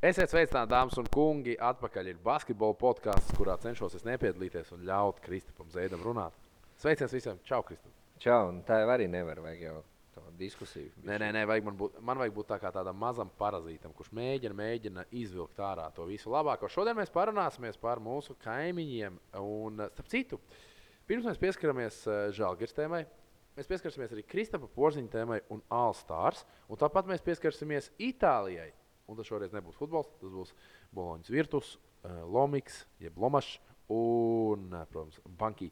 Esiet sveicināti, dāmas un kungi. Atpakaļ ir basketbola podcasts, kurā cenšos es nepiedalīties un ļaut Kristapam Zeidam runāt. Sveiciens visiem. Čau, Kristap. Čau, un tā jau arī nevar, vajag jau to diskusiju. Nē, vajag man vajag būt tā kā tādam mazam parazītam, kurš mēģina izvilkt ārā to visu labāko. Šodien mēs parunāsimies par mūsu kaimiņiem un, starp citu, pirms mēs pieskaramies Žalgiris tēmai, mēs pieskarsimies arī Kristapa Porziņa tēmai un All Stars, un tāpat mēs pieskarsimies Itālijai. Un tas šoreiz nebūs futbols, tas būs Bolognas Virtus, Lomiks, jeb Lomažs un, protams, Banchi,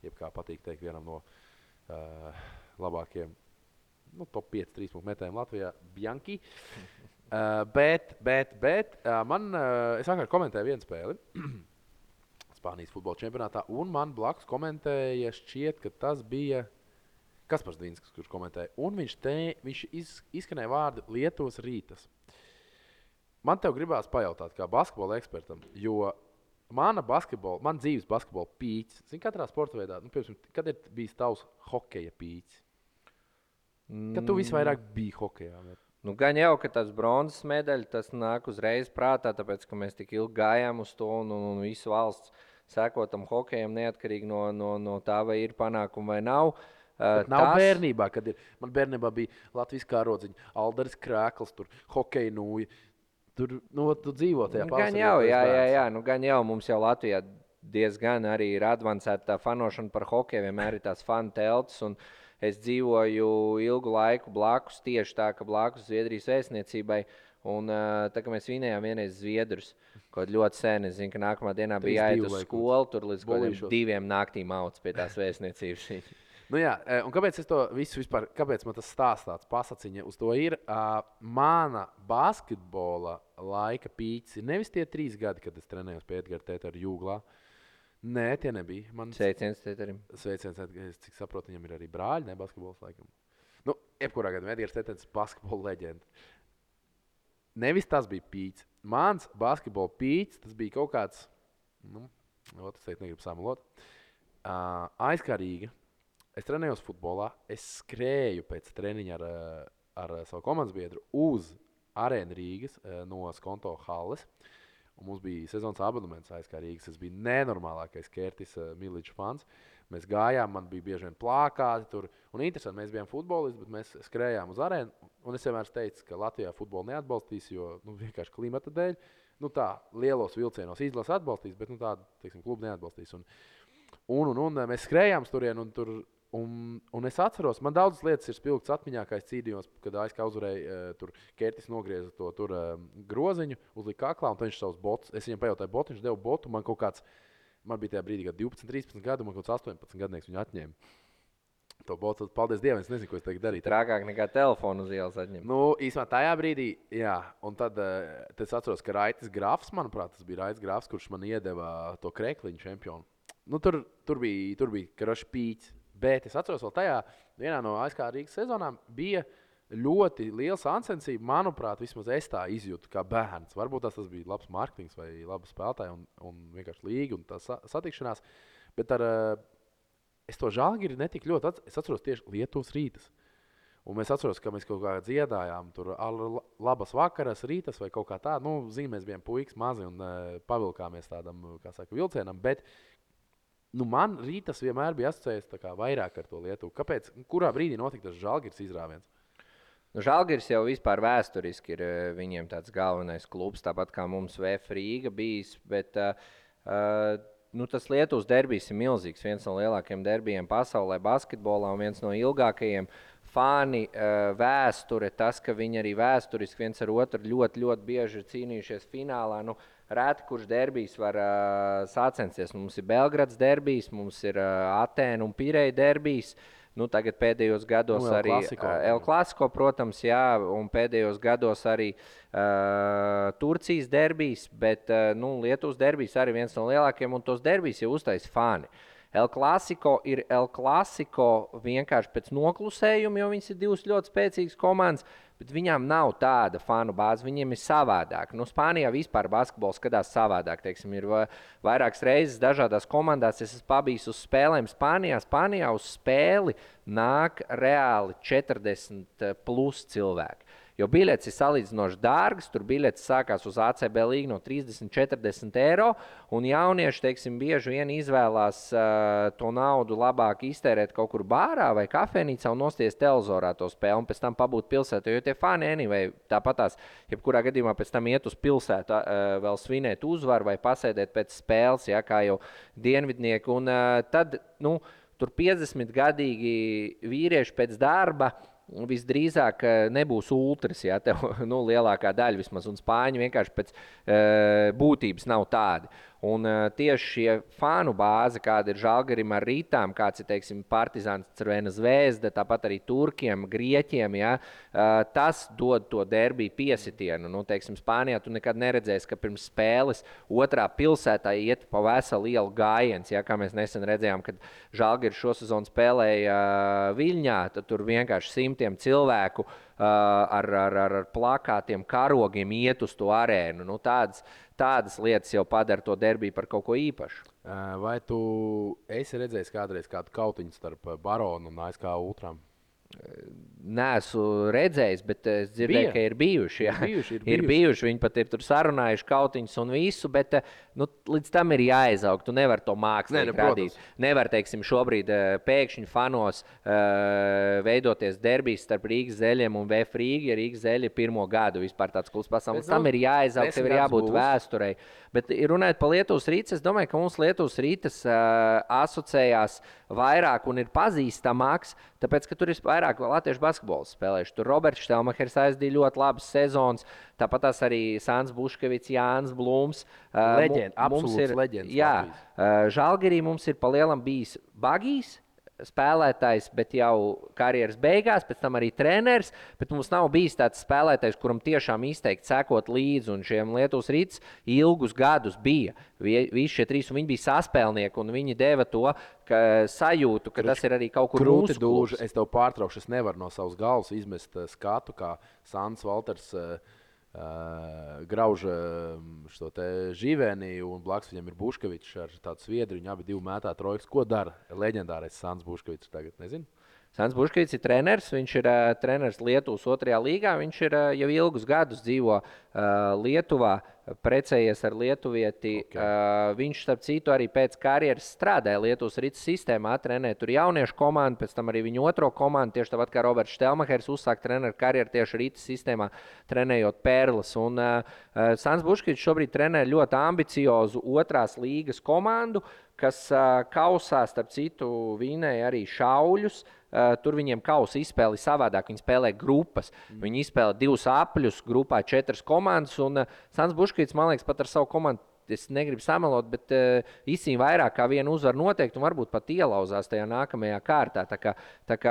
jeb kā patīk teikt vienam no labākiem, nu, top 5 3-punktu metējiem Latvijā, Bianchi. Es vakar komentēju vienu spēli Spānijas futbola čempionātā, un man blakus komentēja šķiet, ka tas bija Kaspars Dvinskas, kurš komentēja, un viņš izskanēja vārdu Lietuvos rytas. Man tev gribās pajautāt kā basketbola ekspertam, jo man dzīves basketbola pīķis, zini, katrā sporta veidā, nu, piemēram, kad ir bijis tavs hokeja pīķis? Kad tu visvairāk biji hokejā? Bet... Nu, gan jau, ka tas bronzas medaļa, tas nāk uzreiz prātā, tāpēc, ka mēs tik ilgi gājām uz to un visu valsts sekotam hokejam, neatkarīgi no tā, vai ir panākumi vai nav. Bērnībā, kad ir. Man bērnībā bija Latvijas kārodziņa, Aldaris Krēkls, tur hokeja nūja. Tur, nu, tu dzīvo tajā pausā. Gan jau, mums jau Latvijā diezgan arī ir advancēta tā fanošana par hokeju, vienmēr ir tās fanu teltas, un es dzīvoju ilgu laiku blakus, tieši tā, ka blakus Zviedrijas vēstniecībai, un tā, ka mēs vinējām vienreiz Zviedrus, kaut ļoti sen, es zinu, ka nākamā dienā bija jāiet uz skolu, tur līdz kaut 2 naktīm auc pie tās vēstniecības. Nu jā, un kāpēc es to visu vispār, kāpēc man tas stāsts tāds pasaciņa uz to ir, mana basketbola laika pīķis ir nevis tie 3 gadi, kad es trenējos pie Edgara Tētari jūglā. Nē, tie nebija. Sveiciens Tētarim. Sveiciens Tētarim. Es cik saprotu, viņam ir arī brāļi, ne basketbols laikam. Nu, jebkurā gadā Edgars Tētaris basketbola leģenda. Nevis tas bija pīķis. Mans basketbola pīķis, tas bija kaut kāds, nu, otrs teikt negribu samalot, aizkarīga. Es trenējos futbolā, es skrēju pēc treniņa ar savu komandas biedru uz arēnu Rīgas no Skonto Halles. Un mums bija sezonas abonements ASK Rīgas. Es biju nenormālākais Kertis Milledge fans. Mēs gājām, man bija bieži vien plakāti tur. Un interesanti, mēs bijām futbolisti, bet mēs skrējām uz arēnu. Un es vienmēr teicu, ka Latvijā futbolu neatbalstīs, jo nu, vienkārši klimata dēļ. Nu tā, lielos vilcienos izlases atbalstīs, bet nu, tādu, teiksim, klubu neatbalstīs. Un mēs skrējām turien un tur... Un es atceros, man daudzas lietas ir spilgtas atmiņā, kā es cīdījos, kad ASK uzvarēja, tur Kertis nogrieza to tur groziņu, uzlika kaklā, un tad viņš savus botus, es viņam pajautāju botu, viņš deva botu, man bija tajā brīdī, kad 12, 13 gadu, man kaut kāds 18 gadnieks viņu atņēma. To botu, paldies Dievam, es nezinu, ko es tagad darīju. Trākāk nekā telefonu uz ielas atņemt. Nu, īsmā tajā brīdī, jā, un tad es atceros, ka Raits Grafs, manuprāt, tas bija Raits Grafs, kurš man iedeva to krekliņu čempionu. Nu, tur bija kraši pīķis. Bet es atceros, vēl tajā vienā no ASK Rīgas sezonām bija ļoti liela sāncensība. Manuprāt, vismaz es tā izjūtu kā bērns. Varbūt tas bija labs marketings vai laba spēlētāja un vienkārši līga un tā satikšanās. Bet es to Žalgiri netika ļoti es atceros tieši Lietuvos rytas. Un mēs atceros, ka mēs kaut kā dziedājām tur labas vakaras, rītas vai kaut kā tā. Nu, zini, mēs bijām puikas mazi un pavilkāmies tādam, kā saka, vilcienam, bet nu, man rītas vienmēr bija asociējies tā kā vairāk ar to Lietuvu. Kāpēc? Kurā brīdī notika tas Žalgiris izrāviens? Nu, Žalgiris jau vispār vēsturiski ir viņiem tāds galvenais klubs, tāpat kā mums VEF Rīga bijis, bet nu, tas Lietuvas derbijs ir milzīgs. Viens no lielākajiem derbijiem pasaulē basketbolā un viens no ilgākajiem. Fani, vēsture, tas, ka viņi arī vēsturiski viens ar otru ļoti bieži ir cīnījušies finālā. Nu, reti, kurš derbijs var sacensties. Mums ir Belgrads derbijs, mums ir Atēna un Pireja derbijs. Nu, tagad pēdējos gados nu, arī El Clasico, protams, jā, un pēdējos gados arī Turcijas derbijs, bet nu, Lietuvas derbijs arī viens no lielākiem, un tos derbijs jau uztais fani. El Clasico ir El Clasico vienkārši pēc noklusējuma, jo viņas ir divas ļoti spēcīgas komandas, bet viņām nav tāda fanu bāze, viņiem ir savādāk. Nu, Spānijā vispār basketbols skatās savādāk, teiksim, ir vairākas reizes dažādās komandās, es esmu bijis uz spēlēm Spānijā uz spēli nāk reāli 40 plus cilvēki. Jo biļets ir salīdzinoši dārgs, tur biļets sākās uz ACB līgu no 30-40 eiro, un jaunieši, teiksim, bieži vien izvēlās to naudu labāk iztērēt kaut kur bārā vai kafejnīcā un nosties televizorā to spēli, un pēc tam pabūt pilsētā, jo tie fani anyway, tāpatās, jebkurā gadījumā pēc tam iet uz pilsētu, vēl svinēt uzvaru vai pasēdēt pēc spēles, ja, kā jau dienvidnieki, un tad, nu, tur 50-gadīgi vīrieši pēc darba, visdrīzāk nebūs ultras, ja, tev, nu, lielākā daļa vismaz, un spāņi vienkārši pēc būtības nav tādi. Un tieši šie fānu bāze, kāda ir Žalgirim ar Rītām, kāds ir, teiksim, Partizāns Crvena zvēzda, tāpat arī turkiem, grieķiem, ja, tas dod to derbī piesitienu. Nu, teiksim, Spānijā tu nekad neredzēsi, ka pirms spēles otrā pilsētā iet pa veselu lielu gājiens, ja, kā mēs nesen redzējām, kad Žalgiri šosezon spēlēja Viļņā, tad tur vienkārši simtiem cilvēku ar plakātiem, karogiem iet uz to arēnu. Nu, tādas lietas jau padara to derbiju par kaut ko īpašu. Vai tu esi redzējis kādreiz kādu kautiņu starp Baronu un ASK Ultram? Nesu redzējis, bet es dzirdēju, ka ir bijuši. Jā. Ir bijuši. Viņi pat ir tur sarunājuši kautiņus un visu, bet nu, līdz tam ir jāizaug. Tu nevar to mākslīgi radīt. Nevar, teiksim, šobrīd pēkšņi fanos veidoties derbijas starp Rīgas Zeļiem un VEF Rīga, ja Rīgas Zeļi pirmo gadu vispār tāds klubs pasaulē. Tam ir jāizaug, tev ir jābūt vēsturei. Bet runājot par Lietuvas Rītas, es domāju, ka mums Lietuvas Rītas asociējās vairāk un ir pazīstamāks, tāpēc, ka tur ir vairāk latviešu basketbolu spēlējuši. Tur Roberts Štelmahers aizdīja ļoti labas sezonas, tāpat arī Sāns Buškevičs, Jānis Blūms. Leģenda, absolūts leģenda. Jā, Žalgirī mums ir pa lielam bijis bagīs spēlētājs, bet jau karjeras beigās, pēc tam arī treneris, bet mums nav bijis tāds spēlētājs, kuram tiešām izteikti sekot līdzi, un šiem Lietuvas Rītas ilgus gadus bija. Visi šie trīs, un viņi bija saspēlnieki, un viņi deva to sajūtu, ka tas ir arī kaut kur mūsu klubs. Es tev pārtraukšu, es nevaru no savas galvas izmest skatu, kā Sands Valters grauž šo te Živēni, un blakus viņam ir Buškevičs ar tādu sviedri, viņi abi divi mētā trojkas. Ko dara leģendārais Sāns Buškevičs tagad? Nezinu. Sāns Buškevičs ir treneris, viņš ir treneris Lietuvas otrajā līgā, viņš ir jau ilgus gadus dzīvo Lietuvā, precējies ar lietuvieti. Okay. Viņš, starp citu, arī pēc karjeras strādāja Lietuvas Rītas sistēmā, trenē tur jauniešu komandu, pēc tam arī viņu otro komandu, tieši tāpat kā Roberts Štelmahers uzsāk treneru karjeru tieši Rītas sistēmā, trenējot Pērles. Un Sāns Buškevičs šobrīd trenē ļoti ambiciozu otrās līgas komandu, kas kausā, starp citu, vinēja arī šauļus. Tur viņiem kausa izspēli savādāk, viņi spēlē grupas. Viņi izspēlē 2 apļus, grupā 4 komandas, un Sāns Buškevičs, man liekas, pat ar savu komandu, es negribu samalot, bet izcīna vairāk kā vienu uzvaru noteikti un varbūt pat ielauzās tajā nākamajā kārtā. Tā kā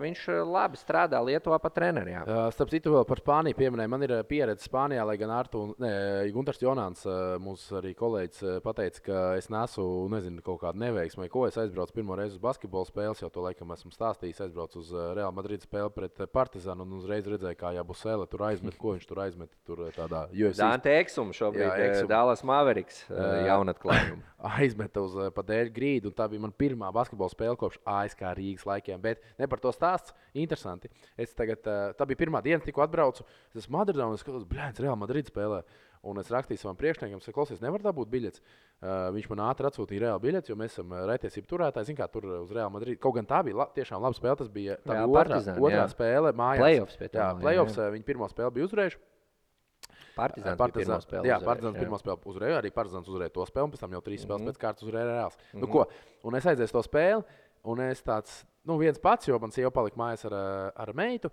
viņš labi strādā Lietuvā pa treneriem. Starp citu vēl par Spāniju pieminēju. Man ir pieredze Spānijā, lai gan Gunters Jonāns, mūsu arī kolēģis, pateica, ka es nezinu, kaut kādu neveiksmu vai ko. Es aizbraucu pirmo reizi uz basketbola spēles, jau to laikam esmu stāstījis. Aizbraucu uz Real Madrid spēli pret Partizanu un uzreiz redzēju, kā Jābusele tur aizmet, ko viņš tur aizmet. Tur tādā UFC. Dante Exum šobrīd Dallas Mavericks. Jaunatklājumi. Aizmeta uz padēļ grīdu, un tā bija man pirmā basketbola spēle kopš ASK Rīgas laikiem, bet ne par to stāsts, interesanti. Es tagad, tā bija pirmā diena, tikko atbraucu, es esmu Madridā, un es skatos, blēns, Real Madrid spēlē, un es rakstīju savam priekšniekam, saku, klausies, nevar dabūt biļets? Viņš man ātri atsūtīja Real biļets, jo mēs esam raitiesību turētāji, zin kā tur uz Real Madrid, kaut gan tā bija tiešām laba spēle, tas bija tā Real Partizan, otrā spēle mājās. Playoffs pie tā. Playoffs, viņi pirmo spēli bija uzvarējuši. Partizāns pirmā spēle uzvarēja, arī Partizāns uzvarēja to spēli, un pēc tam jau 3 spēles pēc kārtas uzvarēja Reāls. Nu ko, un es aizēju to spēli, un es tāds, nu viens pats, jo man sieva palika mājās ar meitu,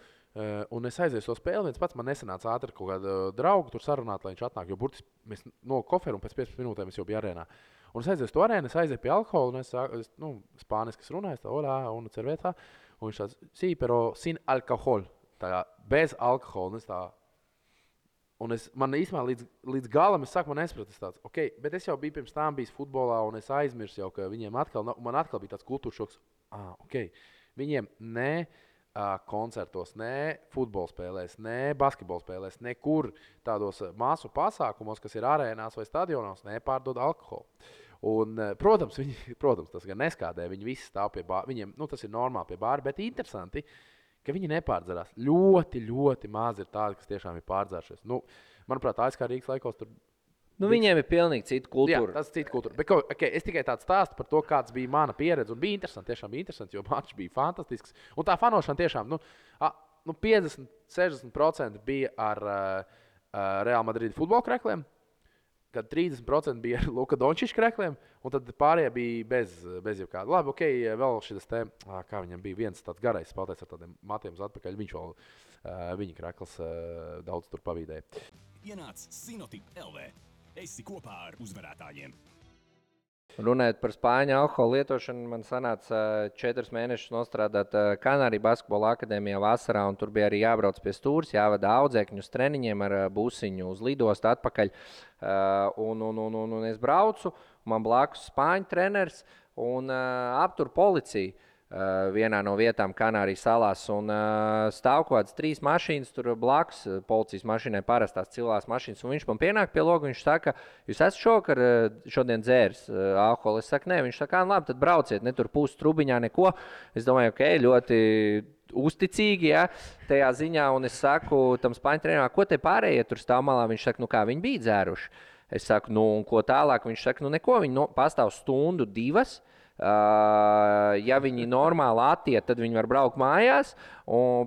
un es aizēju to spēli, viens pats man nesanāca ātri kaut kādu draugu tur sarunāt, lai viņš atnāk, jo burtiski mēs no koferu un pēc 15 minūtēm es jau biju arēnā. Un es aizēju to arēnu, es aizēju pie alkohola, un es nu, spāniskas runāju, tā olā, un cervētā, un viņš tāds, sí, pero sin alkohol, tā bez alkohola, un man īstenībā līdz galam es saku, man nesapratu, es tāds, ok, bet es jau biju pirms tām bijis futbolā, un es aizmirsu jau, ka viņiem man atkal bija tāds kultūras šoks, ok, viņiem ne koncertos, ne futbola spēlēs, ne basketbola spēlēs, nekur tādos masu pasākumos, kas ir arēnās vai stadionos, nepārdod alkoholu. Un, protams, tas gan neskādē, viņi visi stāv pie bāra, viņiem, nu tas ir normāli pie bāra, bet interesanti, ka viņi nepārdzerās. Ļoti, ļoti maz ir tādi, kas tiešām ir pārdzēršies. Nu, manuprāt, ASK Rīgas laikos tur... Nu, viņiem ir pilnīgi cita kultūra. Jā, tas ir cita kultūra. Bet, okay, es tikai tādu stāstu par to, kāds bija mana pieredze. Un bija interesanti, tiešām bija interesanti, jo mačs bija fantastisks. Un tā fanošana tiešām, nu 50-60% bija ar Real Madrid futbola krekliem, kad 30% bija ar Luka Dončiša krekliem, un tad pārējie bija bez jau kāda. Labi, okei, vēl šitas te, kā viņam bija viens tāds garais spēlētājs ar tādiem matiem uz atpakaļ, viņš vēl viņa krekls daudz tur pavīdēja. Ienāc Sinotip LV. Esi kopā ar uzvarētājiem. Runājot par spāņu alkohola lietošanu, man sanāca 4 mēnešus nostrādāt Kanāriju basketbola akadēmijā vasarā, un tur bija arī jābrauc pie stūres, jāvada audzēkņu uz treniņiem ar busiņu uz lidostu atpakaļ. Un es braucu, man blakus spāņu treneris un aptur policiju. Vienā no vietām Kanārijas salās, un stāv kādas 3 mašīnas, tur blakus policijas mašīnai parastās cilvēks mašīnas, un viņš man pienāk pie loga, viņš saka, jūs esat šodien dzēris alkoholi? Es saku, nē, viņš saka, labi, tad brauciet, ne tur pūst trubiņā, neko. Es domāju, okei, ļoti uzticīgi, ja, tajā ziņā, un es saku tam spāņu treneriem, ko te pārējie tur stāv malā? Viņš saka, kā viņi bija dzēruši? Es saku, un ko tālāk? Viņš saka, neko, viņi pastāv stundu, 2. Ja viņi normāli attiet, tad viņi var braukt mājās,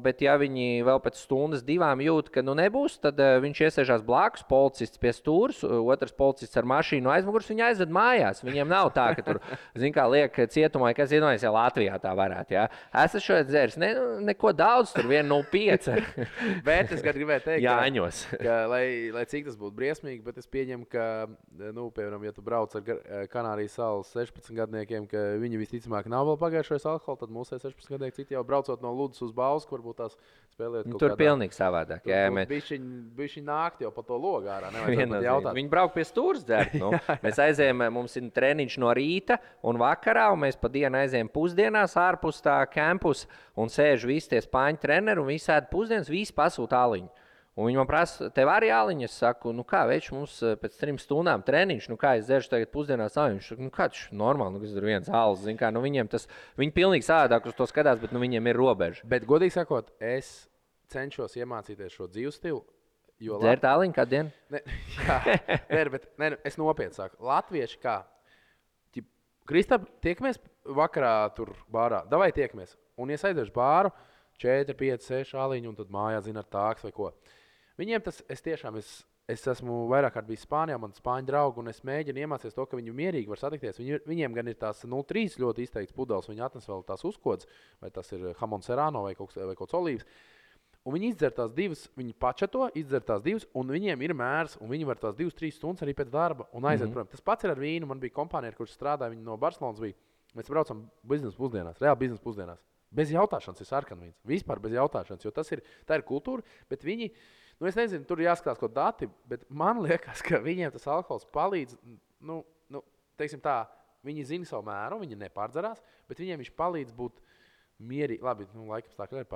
bet ja viņi vēl pēc stundas 2 jūt, ka nebūs, tad viņš iesēžās blakus, policists pie stūres, otrs policists ar mašīnu aizmugurs, viņi aizved mājās. Viņiem nav tā, ka tur, kā liek cietumā, kas iedomājas, ja Latvijā tā varētu. Ja? Es šodien dzēris, neko daudz, tur 1,05. Bet es gribēju teikt, Jāņos. Ka, lai cik tas būtu briesmīgi, bet es pieņemu, ka, piemēram, ja tu brauc ar Kanārijas salas 16 gadniekiem, viņi visticamāk nav vēl pagājušais alkohola, tad mūsu 16 gadnieki citi jau braucot no Ludus uz Bausku, varbūt tās spēlēt kaut kādā. Tur pilnīgi savādāk. Bišķiņi nākt jau pa to logu ārā, nevajadzētu pat jautāt. Viņi brauk pie stūras dzert. Mēs aizējām, mums ir treniņš no rīta un vakarā, un mēs pa dienu aizējām pusdienās ārpus tā kampus, un sēž visi tie spāņu treneri, un visi ēd pusdienas, visi pasūta aliņu. Un viņi man prasa, tev arī aliņa? Es saku, kā, veids, mums pēc 3 stundām treniņš, kā es dzeršu tagad pusdienās aliņu? Viņš saka, kā, tas normāli, kas tur viens alis, zin kā, viņiem tas, viņi pilnīgi savādāk uz to skatās, bet viņiem ir robeža. Bet, godīgi sakot, es cenšos iemācīties šo dzīves stilu, jo... Dzert aliņu kādu dienu? Es nopietni saku, latvieši kā, Kristap, tiekamies vakarā tur bārā, davai tiekamies, un es aiziešu bāru, 4, 5, 6 aliņu, un tad mājā zina ar tāks vai ko. Viņiem tas, es esmu vairāk kārt bijis Spānijā, man spāņu draugi, un es mēģinu iemācīties to, ka viņi mierīgi var satikties. Viņiem gan ir tās 0,3 ļoti izteikts pudeles, viņi atnes vēl tās uzkodas, vai tas ir Hamon Serrano vai kaut kāds olīvs. Un viņi izdzer tās 2, viņi pačato, izdzer tās 2, un viņiem ir mērs, un viņi var tās 2-3 stundas arī pēc darba un aiziet prom. Tas pats ir ar vīnu, man bija kompānieri, kurš strādāja, viņi no Barcelonas bija. Mēs braucam biznesa pusdienās, reāli biznesa pusdienās. Bez jautāšanas ir sarkanvīns, vispār bez jautāšanas, jo tā ir kultūra, bet viņi, es nezinu, tur jāskatās kaut dati, bet man liekas, ka viņiem tas alkohols palīdz, teiksim tā, viņi zina savu mēru, viņi nepārdzerās, bet viņiem viņš palīdz būt mierīgākiem, labi, laikapstākļi arī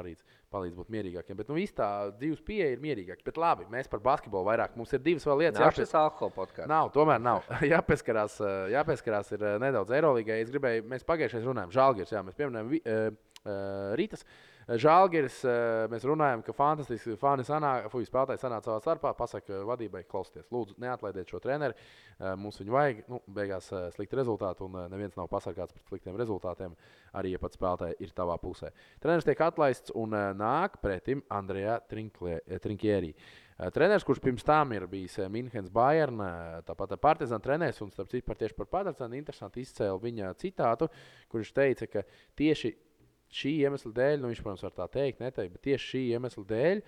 palīdz būt mierīgākiem, bet viss tā dzīves pieeja ir mierīgāka, bet labi, mēs par basketbolu vairāk, mums ir 2 vēl lietas. Nav šis alkohola podkāsts. Nav, tomēr nav, jāpieskarās ir nedaudz Eirolīgai, es gribēju, mēs pagājušais runājam, Žalgiris, jā, mēs pieminējam Rītas. Žalgiris, mēs runājam, ka fantastiski spēlētāji sanāca savā starpā, pasaka vadībai, klausieties, lūdzu, neatlaidiet šo treneri, mums viņu vajag, beigās slikti rezultāti, un neviens nav pasargāts pret sliktiem rezultātiem, arī, ja pat spēlētāji ir tavā pusē. Treneris tiek atlaists un nāk pretim Andrea Trinchieri. Treneris, kurš pirms tam ir bijis Minhenes Bayern, tāpat Partizan treneris, un starp citu tieši par Partizanu interesanti izcēla viņa citātu, kurš teica, ka tieši šī iemesla dēļ, viņš, protams, var tā teikt, neteikt, bet tieši šī iemesla dēļ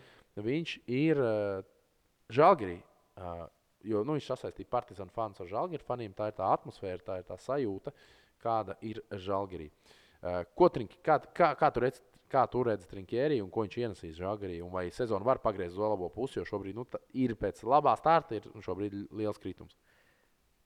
viņš ir Žalgirī, jo viņš sasaistīja Partizan fans ar Žalgiri faniem, tā ir tā atmosfēra, tā ir tā sajūta, kāda ir Žalgirī. Kā tu redzi Trinchieri un ko viņš ienesīs Žalgirī, un vai sezonu var pagriezt uz labo pusi, jo šobrīd ir pēc labā starta, ir šobrīd liels kritums?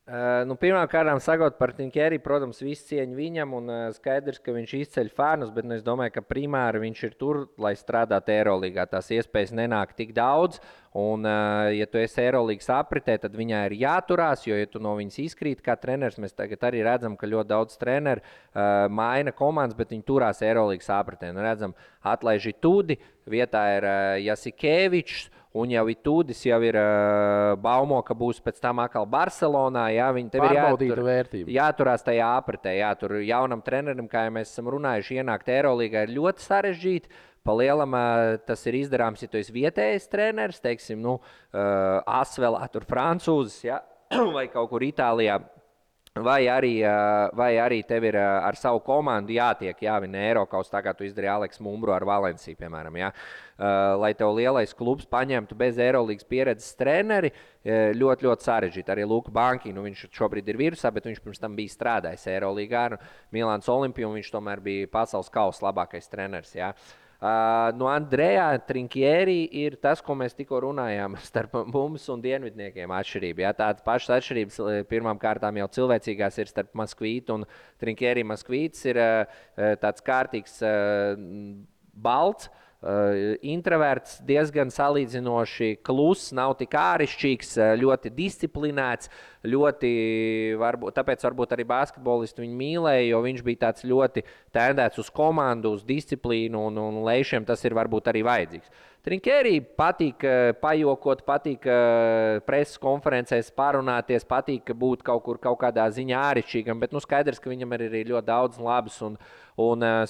Pirmām kārām sakot par Trinchieri, protams, visu cieņu viņam un skaidrs, ka viņš izceļ fārnus, bet es domāju, ka primāri viņš ir tur, lai strādātu Eirolīgā. Tās iespējas nenāk tik daudz un, ja tu esi Eirolīgas apritē, tad viņai ir jāturās, jo, ja tu no viņas izkrīt kā treneris, mēs tagad arī redzam, ka ļoti daudz treneri maina komandas, bet viņi turās Eirolīgas apritē. Un redzam, atlaiži Tudi, vietā ir Jasikevičius. Un jau Itūdis jau ir baumo, ka būs pēc tam atkal Barcelonā, jā, viņi tev ir jāturās tajā apritē, jā, tur jaunam trenerim, kā jau mēs esam runājuši, ienākt Eirolīgā ir ļoti sarežģīti, pa lielam tas ir izdarāms, ja tu esi vietējais treneris, teiksim, ASVELā, tur francūzis, jā, vai kaut kur Itālijā. Vai arī tev ir ar savu komandu jātiek jāvina Eirokaus, tā kā tu izdarīji Àlex Mumbrú ar Valenciju, piemēram, jā. Lai tev lielais klubs paņemtu bez Eirolīgas pieredzes treneri, ļoti, ļoti sarežģīti. Arī Luka Banchi, viņš šobrīd ir virusā, bet viņš pirms tam bija strādājis Eirolīgā ar Milānas Olimpiju, un viņš tomēr bija pasaules kausa labākais treneris, jā. No Andrea Trinchieri ir tas, ko mēs tikko runājām starp mums un dienvidniekiem atšķirība. Jā, tādas pašas atšķirības pirmām kārtām jau cilvēcīgās ir starp Maksvytu un Trinchieri. Maksvytis ir tāds kārtīgs balts, introverts, diezgan salīdzinoši kluss, nav tik ārišķīgs, ļoti disciplinēts, tāpēc varbūt arī basketbolisti viņu mīlēja, jo viņš bija tāds ļoti tendēts uz komandu, uz disciplīnu un lejšiem tas ir varbūt arī vajadzīgs. Trinchieri patīk pajokot, patīk preses konferencēs parunāties, patīk būt kaut kādā ziņā ārišķīgam, bet skaidrs, ka viņam ir arī ļoti daudz labas un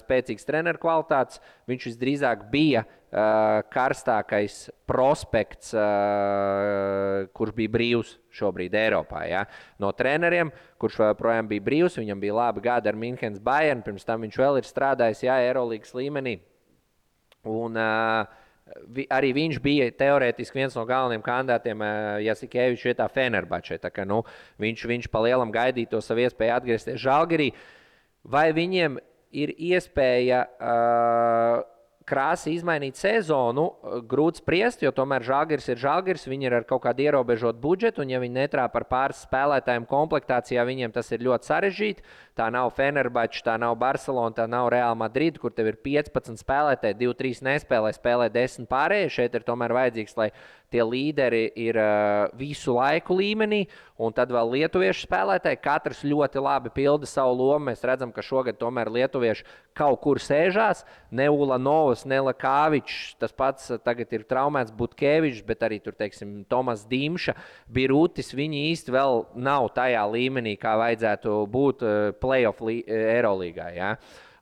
spēcīgas treneru kvalitātes. Viņš visdrīzāk bija karstākais prospekts, kurš bija brīvs šobrīd Eiropā. Ja? No treneriem, kurš projām bija brīvs, viņam bija labi gadi ar Minhenes Bayern, pirms tam viņš vēl ir strādājis Eirolīgas līmenī. Un, arī viņš bija teorētiski viens no galveniem kandidātiem Jasikeviču vietā Fenerbahçe. Tā kā, viņš pa lielam gaidīto savu iespēju atgriezties Žalgirī. Vai viņiem ir iespēja krāsi izmainīt sezonu, grūti spriest, jo tomēr Žalgiris ir Žalgiris, viņi ir ar kaut kādu ierobežotu budžetu, un ja viņi netrāp ar pāris spēlētājiem komplektācijā, viņiem tas ir ļoti sarežģīti. Tā nav Fenerbahçe, tā nav Barcelona, tā nav Real Madrid, kur tev ir 15 spēlētāji, 2-3 nespēlē, spēlē 10 pārējie. Šeit ir tomēr vajadzīgs, lai tie līderi ir visu laiku līmenī, un tad vēl lietuviešu spēlētāji, katrs ļoti labi pilda savu lomu. Mēs redzam, ka šogad tomēr lietuvieši kaut kur sēžās, ne Ulanovs, ne Lakāvičs, tas pats tagad ir traumēts Butkevičs, bet arī tur, teiksim, Tomas Dimša, Birutis, viņi īsti vēl nav tajā līmenī, kā vajadzētu būt play-off Eirolīgā, jā.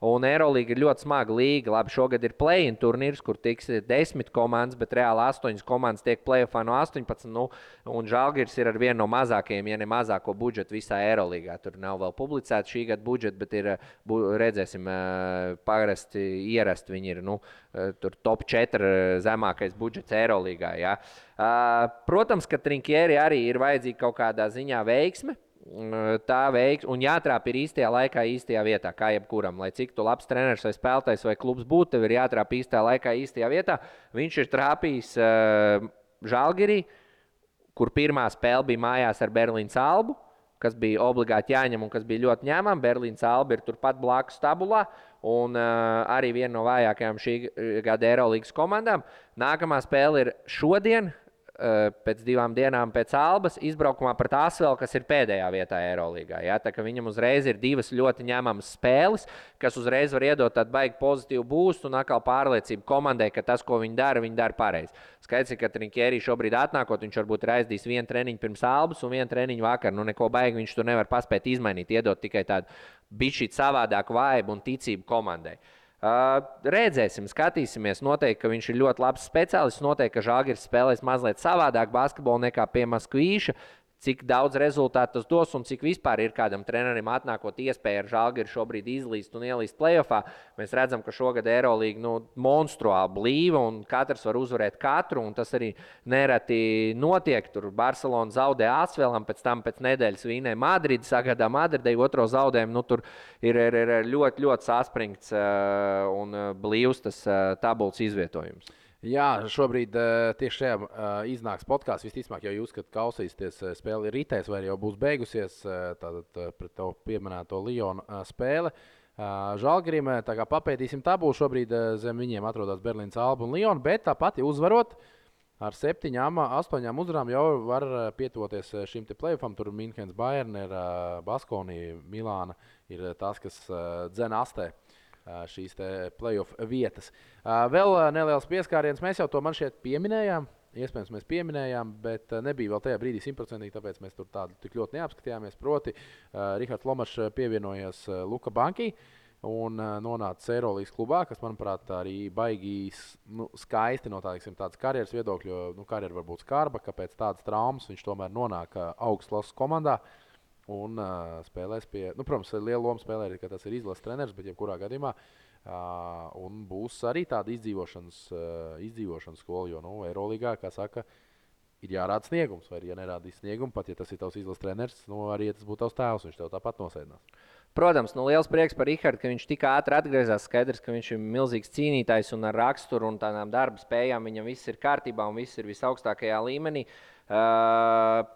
Un Eirolīga ir ļoti smaga līga. Labi, šogad ir play-in turnīrs, kur tiks 10 komandas, bet reāli 8 komandas tiek play-offā no 18. Un Žalgiris ir ar vienu no mazākajiem, ja ne mazāko budžetu visā Eirolīgā. Tur nav vēl publicēts šī gada budžets, bet ir, redzēsim, parasti ierasti viņi ir tur top 4 zemākais budžets Eirolīgā. Ja. Protams, ka Trinchieri arī ir vajadzīga kaut kādā ziņā veiksme. Tā veiks un jātrāp ir īstajā laikā, īstajā vietā, kā jebkuram. Lai cik tu labs treneris vai spēlētājs vai klubs būtu, tev ir jātrāp īstajā laikā, īstajā vietā. Viņš ir trāpījis Žalgirī, kur pirmā spēle bija mājās ar Berlīns Albu, kas bija obligāti jāņem un kas bija ļoti ņēmama. Berlīns Alba ir turpat blakus tabulā un arī viena no vājākajām šī gada Eirolīgas komandām. Nākamā spēle ir šodien. Pēc 2 dienām pēc Albas izbraukumā pret ASVEL, kas ir pēdējā vietā Eirolīgā. Ja? Tā kā viņam uzreiz ir 2 ļoti ņemamas spēles, kas uzreiz var iedot tādu baigi pozitīvu būstu un atkal pārliecību komandai, ka tas, ko viņi dara pareizi. Skaidrs, ka Trinchieri šobrīd atnākot, viņš varbūt ir aizdījis 1 treniņu pirms Albas un 1 treniņu vakar. Neko baigi viņš tur nevar paspēt izmainīt, iedot tikai tādu bišķīt savādāku vaibu un ticību komandai. Redzēsim, skatīsimies, noteikti, ka viņš ir ļoti labs speciālists, noteikti, ka Žalgiris spēlēs mazliet savādāk basketbolu nekā pie Maksvyša, cik daudz rezultātu tas dos un cik vispār ir kādam trenerim atnākot iespēju ar Žalgiri šobrīd izlīst un ielīst play-offā. Mēs redzam, ka šogad Eirolīga monstruāli blīva un katrs var uzvarēt katru, un tas arī nereti notiek. Tur Barcelona zaudē ASVELam, pēc tam pēc nedēļas vīnē Madridi, sagadā Madridei otro zaudējumu, tur ir ļoti, ļoti saspringts un blīvs tas tabulas izvietojums. Jā, šobrīd tieši šajā iznāks podkāsts. Visticamāk, jau jūs, kad klausīsieties, spēle ir ritēs vai jau būs beigusies, tātad pret tev pieminēto Lionu spēle. Žalgirim, tā kā papētīsim tabulu, šobrīd zem viņiem atrodas Berlīns Alba un Liona, bet tāpat ja uzvarot ar 7, 8 uzvarām jau var pietuvoties šim te play-offam. Tur Minhenes Bayern ir Baskoni, Milāna ir tās, kas dzen astē šīs te play-off vietas. Vēl neliels pieskāriens. Mēs jau to man šeit pieminējām. Iespējams, mēs pieminējām, bet nebija vēl tajā brīdī 100%, tāpēc mēs tur tādu tik ļoti neapskatījāmies. Proti, Rihards Lomažs pievienojās Luka Banchi un nonāca Eirolīgas klubā, kas, manuprāt, arī baigīs skaisti no tādas karjeras viedokļa, jo karjera var būt skarba, ka pēc tādas traumas viņš tomēr nonāk augstlases komandā un spēlēs pie, protams, liela loma spēlē arī, ka tas ir izlases treneris, bet jebkurā gadījumā un būs arī tāda izdzīvošanas skola, jo Eirolīgā, kā saka, ir jārāda sniegums, vai ja nerādīs sniegumu, pat ja tas ir tavs izlases treneris, arī ja tas būtu tavs tēls, viņš tev tāpat nosēdinās. Protams, liels prieks par Rihardu, ka viņš tik ātri atgriezās. Skaidrs, ka viņš ir milzīgs cīnītājs un ar raksturu un tādām darba spējām viņam viss ir kārtībā un viss ir visaugstākajā līmenī.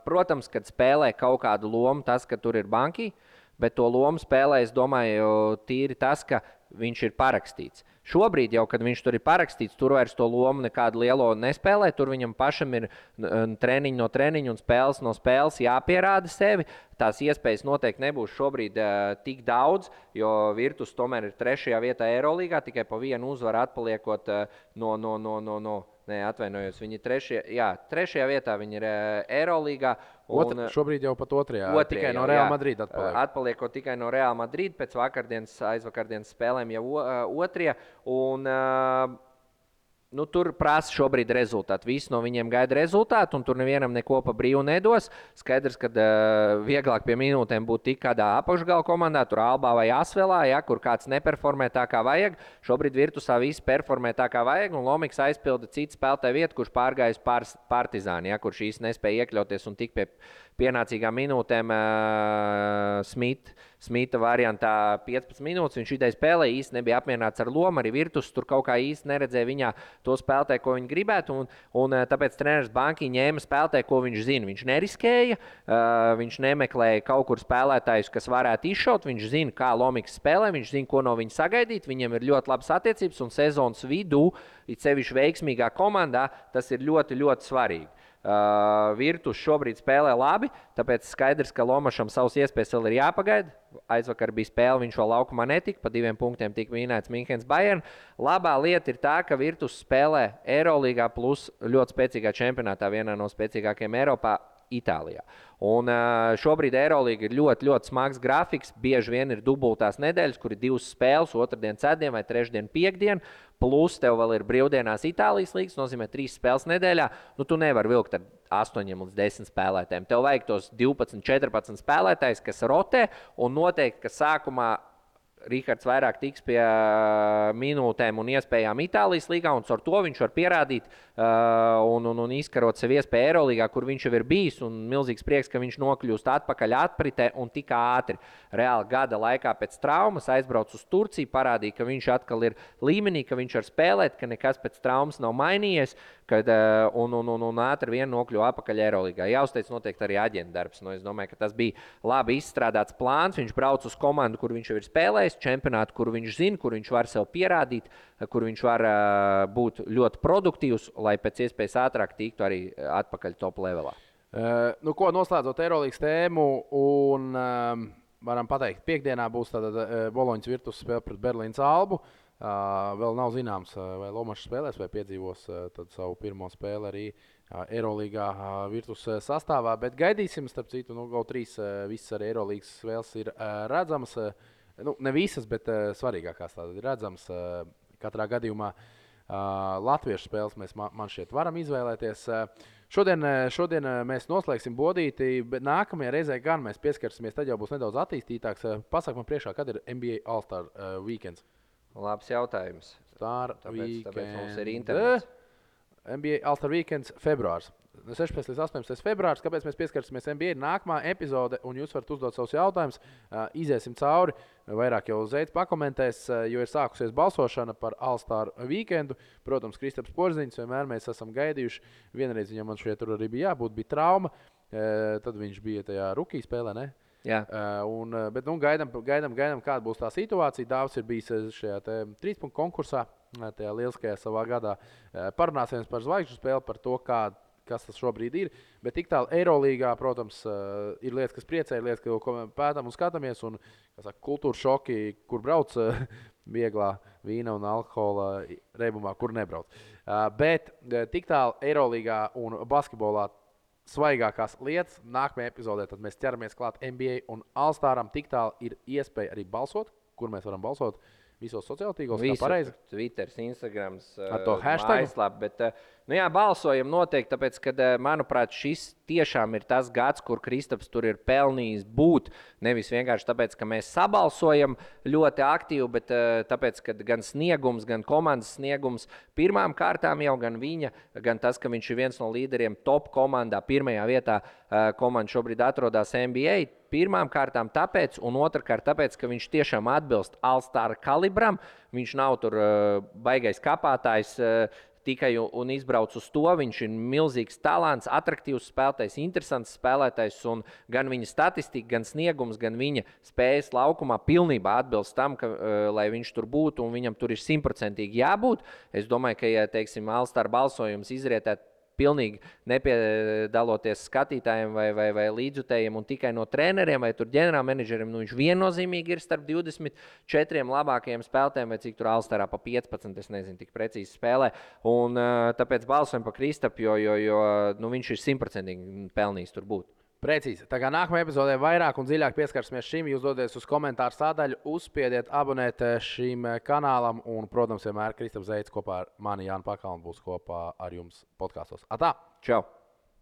Protams, kad spēlē kaut kādu lomu tas, ka tur ir Banchi, bet to lomu spēlē, es domāju, tīri tas, ka viņš ir parakstīts. Šobrīd jau, kad viņš tur ir parakstīts, tur vairs to lomu nekādu lielo nespēlē, tur viņam pašam ir treniņi no treniņa un spēles no spēles jāpierāda sevi. Tās iespējas noteikti nebūs šobrīd tik daudz, jo Virtus tomēr ir 3. vietā Eirolīgā, tikai pa vienu uzvaru atpaliekot atvainojos, viņi ir 3. vietā, viņi ir Eirolīgā. Šobrīd jau pat 2. Tikai no Real Madrid atpaliek. Atpaliekot tikai no Real Madrid, pēc aizvakardienas spēlēm jau 2. Un tur prasa šobrīd rezultātu. Visi no viņiem gaida rezultātu, un tur nevienam neko pa brīvu nedos. Skaidrs, ka vieglāk pie minūtēm būtu tik kādā apakšgala komandā, tur Albā vai ASVELā, kur kāds neperformē tā, kā vajag. Šobrīd Virtusā visi performē tā, kā vajag, un Lomiks aizpilda citu spēlētāju vietu, kurš pārgājis pār Partizānu, kurš īsti nespēja iekļauties un tik pie pienācīgām minūtēm Smita variantā 15 minūtes. Viņš ideja spēlē īsti nebija apmierināts ar lomu, arī Virtus tur kaut kā īsti neredzēja viņā to spēlētāju, ko viņi gribētu, un tāpēc treneris Banchi ņēma spēlētāju, ko viņš zina. Viņš neriskēja, viņš nemeklēja kaut kur spēlētājus, kas varētu izšaut, viņš zina, kā Lomiks spēlē, viņš zina, ko no viņa sagaidīt, viņiem ir ļoti labas attiecības, un sezonas vidū, it sevišķi veiksmīgā komandā, tas ir ļoti, ļoti svarīgi. Virtus šobrīd spēlē labi, tāpēc skaidrs, ka Lomažam savas iespējas vēl ir jāpagaida. Aizvakar bija spēle, viņš vēl laukumā netika, pa 2 punktiem tika mīnēts Minhenes Bayern. Labā lieta ir tā, ka Virtus spēlē Eirolīgā plus ļoti spēcīgā čempionātā, vienā no spēcīgākajiem Eiropā, Itālijā. Un šobrīd Eirolīga ir ļoti, ļoti smags grafiks, bieži vien ir dubultās nedēļas, kur ir 2 spēles, 2. ceturtdien vai 3. piekdien, plus tev vēl ir brīvdienās Itālijas līgas, nozīmē 3 spēles nedēļā, tu nevar vilkt ar 8 līdz 10 spēlētājiem. Tev vajag tos 12, 14 spēlētājs, kas rotē, un noteikti, ka sākumā Rihards vairāk tiks pie minūtēm un iespējām Itālijas līgā, un ar to viņš var pierādīt un izkarot sev iespēju Eirolīgā, kur viņš jau ir bijis, un milzīgs prieks, ka viņš nokļūst atpakaļ atpritē un tik ātri. Reāli gada laikā pēc traumas aizbrauc uz Turciju, parādīja, ka viņš atkal ir līmenī, ka viņš var spēlēt, ka nekas pēc traumas nav mainījies, un ātri vien nokļuva atpakaļ Eirolīgā. Jāuzteic noteikti arī aģenta darbs. Es domāju, ka tas bija labi izstrādāts plāns. Viņš brauc uz komandu, kur viņš jau ir spēlējis, čempionātu, kur viņš zina, kur viņš var sev pierādīt, kur viņš var būt ļoti produktīvs, lai pēc iespējas ātrāk tiktu arī atpakaļ top levelā. Noslēdzot Eirolīgas tēmu, un varam pateikt, piekdienā būs Bolognas Virtus spēle pret Berlīnas Albu. Vēl nav zināms, vai Lomažs spēlēs, vai piedzīvos savu pirmo spēli arī Eirolīgā Virtus sastāvā, bet gaidīsim, starp citu, GO3 visas arī Eirolīgas spēles ir redzamas. Ne visas, bet svarīgākās tādas ir redzamas. Katrā gadījumā latviešu spēles mēs man šeit varam izvēlēties. Šodien mēs noslēgsim bodīti, bet nākamajā reizē gan mēs pieskarsimies, tad jau būs nedaudz attīstītāks. Pasaka man priekšā, kad ir NBA All-Star Weekends? Labs jautājums. Tāpēc mums ir internets. NBA All-Star Weekends februārs. 16. līdz 18. februārs, kāpēc mēs pieskarsimies NBA, nākamā epizode, un jūs varat uzdot savus jautājumus. Iziesim cauri, vairāk jau Zeids pakomentēs, jo ir sākusies balsošana par All-Star weekendu. Protams, Kristaps Porziņģis, vienmēr mēs esam gaidījuši. Vienreiz viņam man šeit tur arī bija jābūt, bija trauma, tad viņš bija tajā rookie spēlē, ne? Jā. Bet gaidām, kāda būs tā situācija. Dāvs ir bijis šajā 3-punktu konkursā, tajā lieliskajā savā gadā. Parunāsim par zvaigžņu spēli, par to, kas tas šobrīd ir. Bet tik tālu Eirolīgā, protams, ir lietas, kas priecē, ir lietas, ko pētām un skatāmies. Un, kā saka, kultūra šoki, kur brauc vieglā vīna un alkohola reibumā, kur nebrauc. Bet tik tālu Eirolīgā un basketbolā svaigākās lietas. Nākamajā epizodē tad mēs ķeramies klāt NBA un All-Staram. Tik tālu ir iespēja arī balsot, kur mēs varam balsot. Visos sociālajos tīklos, kā pareizi? Twitter, Instagram, ar to hashtagu. Mājaslap, bet, jā, balsojam noteikti, tāpēc, ka, manuprāt, šis tiešām ir tas gads, kur Kristaps tur ir pelnījis būt. Nevis vienkārši tāpēc, ka mēs sabalsojam ļoti aktīvi, bet tāpēc, ka gan sniegums, gan komandas sniegums pirmām kārtām jau gan viņa, gan tas, ka viņš ir viens no līderiem top komandā, pirmajā vietā komanda šobrīd atrodas NBA. Pirmām kārtām tāpēc, un otrkārt tāpēc, ka viņš tiešām atbilst All-Star kalibram. Viņš nav tur baigais kapātājs tikai un izbrauc uz to. Viņš ir milzīgs talants, atraktīvs spēlētājs, interesants spēlētājs, un gan viņa statistika, gan sniegums, gan viņa spējas laukumā pilnībā atbilst tam, ka, lai viņš tur būtu, un viņam tur ir 100% jābūt. Es domāju, ka, ja, teiksim, All-Star balsojums izrietētu pilnīgi nepiedaloties skatītājiem vai līdzjutējiem un tikai no treneriem vai tur ģenerālmenedžeriem, nu viņš viennozīmīgi ir starp 24 labākajiem spēlētājiem vai cik tur All-Starā pa 15, es nezinu, tik precīzi spēlē. Un tāpēc balsojam par Kristapu, jo nu viņš ir 100% pelnījis tur būt. Precīzi. Tā kā nākamajā epizodē vairāk un dziļāk pieskarsimies šim, jūs dodaties uz komentāru sādaļu, uzspiediet, abonēt šim kanālam un, protams, vienmēr Kristaps Zeids kopā ar mani Jānu Pakalnu būs kopā ar jums podkastos. Atā! Čau!